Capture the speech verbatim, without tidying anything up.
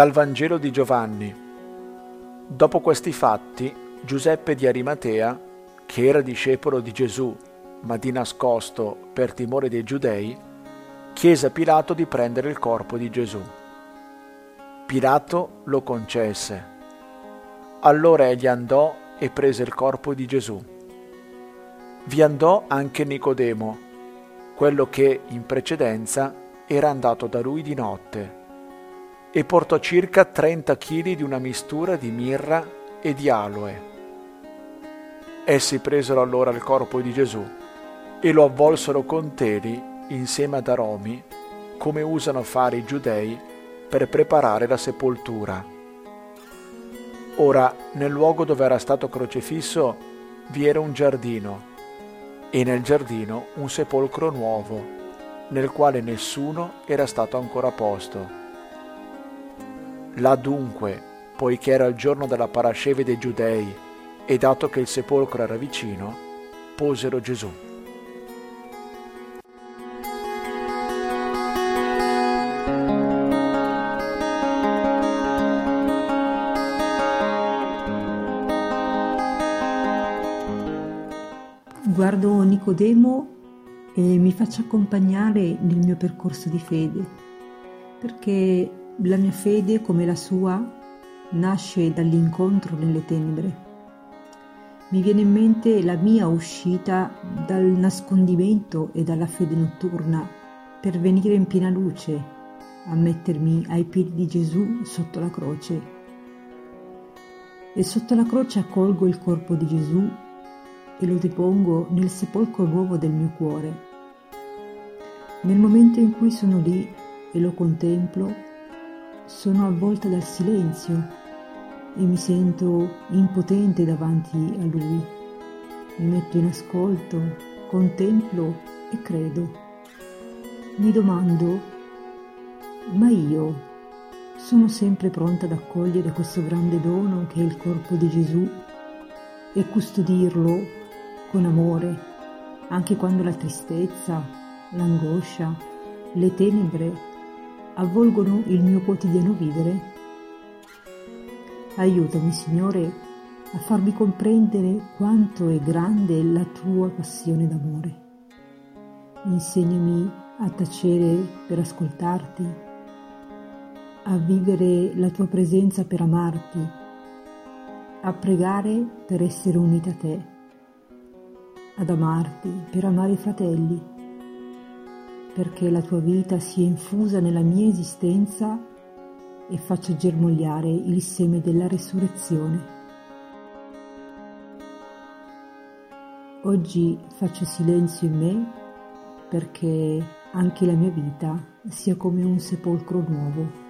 Dal Vangelo di Giovanni. Dopo questi fatti, Giuseppe di Arimatea, che era discepolo di Gesù, ma di nascosto per timore dei Giudei, chiese a Pilato di prendere il corpo di Gesù. Pilato lo concesse. Allora egli andò e prese il corpo di Gesù. Vi andò anche Nicodemo, quello che in precedenza era andato da lui di notte, e portò circa trenta chili di una mistura di mirra e di aloe. Essi presero allora il corpo di Gesù e lo avvolsero con teli insieme ad aromi, come usano fare i giudei per preparare la sepoltura. Ora, nel luogo dove era stato crocifisso vi era un giardino, e nel giardino un sepolcro nuovo, nel quale nessuno era stato ancora posto. Là dunque, poiché era il giorno della parasceve dei Giudei, e dato che il sepolcro era vicino, posero Gesù. Guardo Nicodemo e mi faccio accompagnare nel mio percorso di fede, perché la mia fede, come la sua, nasce dall'incontro nelle tenebre. Mi viene in mente la mia uscita dal nascondimento e dalla fede notturna per venire in piena luce a mettermi ai piedi di Gesù sotto la croce. E sotto la croce accolgo il corpo di Gesù e lo depongo nel sepolcro nuovo del mio cuore. Nel momento in cui sono lì e lo contemplo, sono avvolta dal silenzio e mi sento impotente davanti a Lui. Mi metto in ascolto, contemplo e credo. Mi domando, ma io sono sempre pronta ad accogliere questo grande dono che è il corpo di Gesù e custodirlo con amore, anche quando la tristezza, l'angoscia, le tenebre avvolgono il mio quotidiano vivere? Aiutami, Signore, a farmi comprendere quanto è grande la Tua passione d'amore. Insegnami a tacere per ascoltarti, a vivere la Tua presenza per amarti, a pregare per essere unita a Te, ad amarti per amare i fratelli, perché la Tua vita sia infusa nella mia esistenza e faccia germogliare il seme della resurrezione. Oggi faccio silenzio in me perché anche la mia vita sia come un sepolcro nuovo.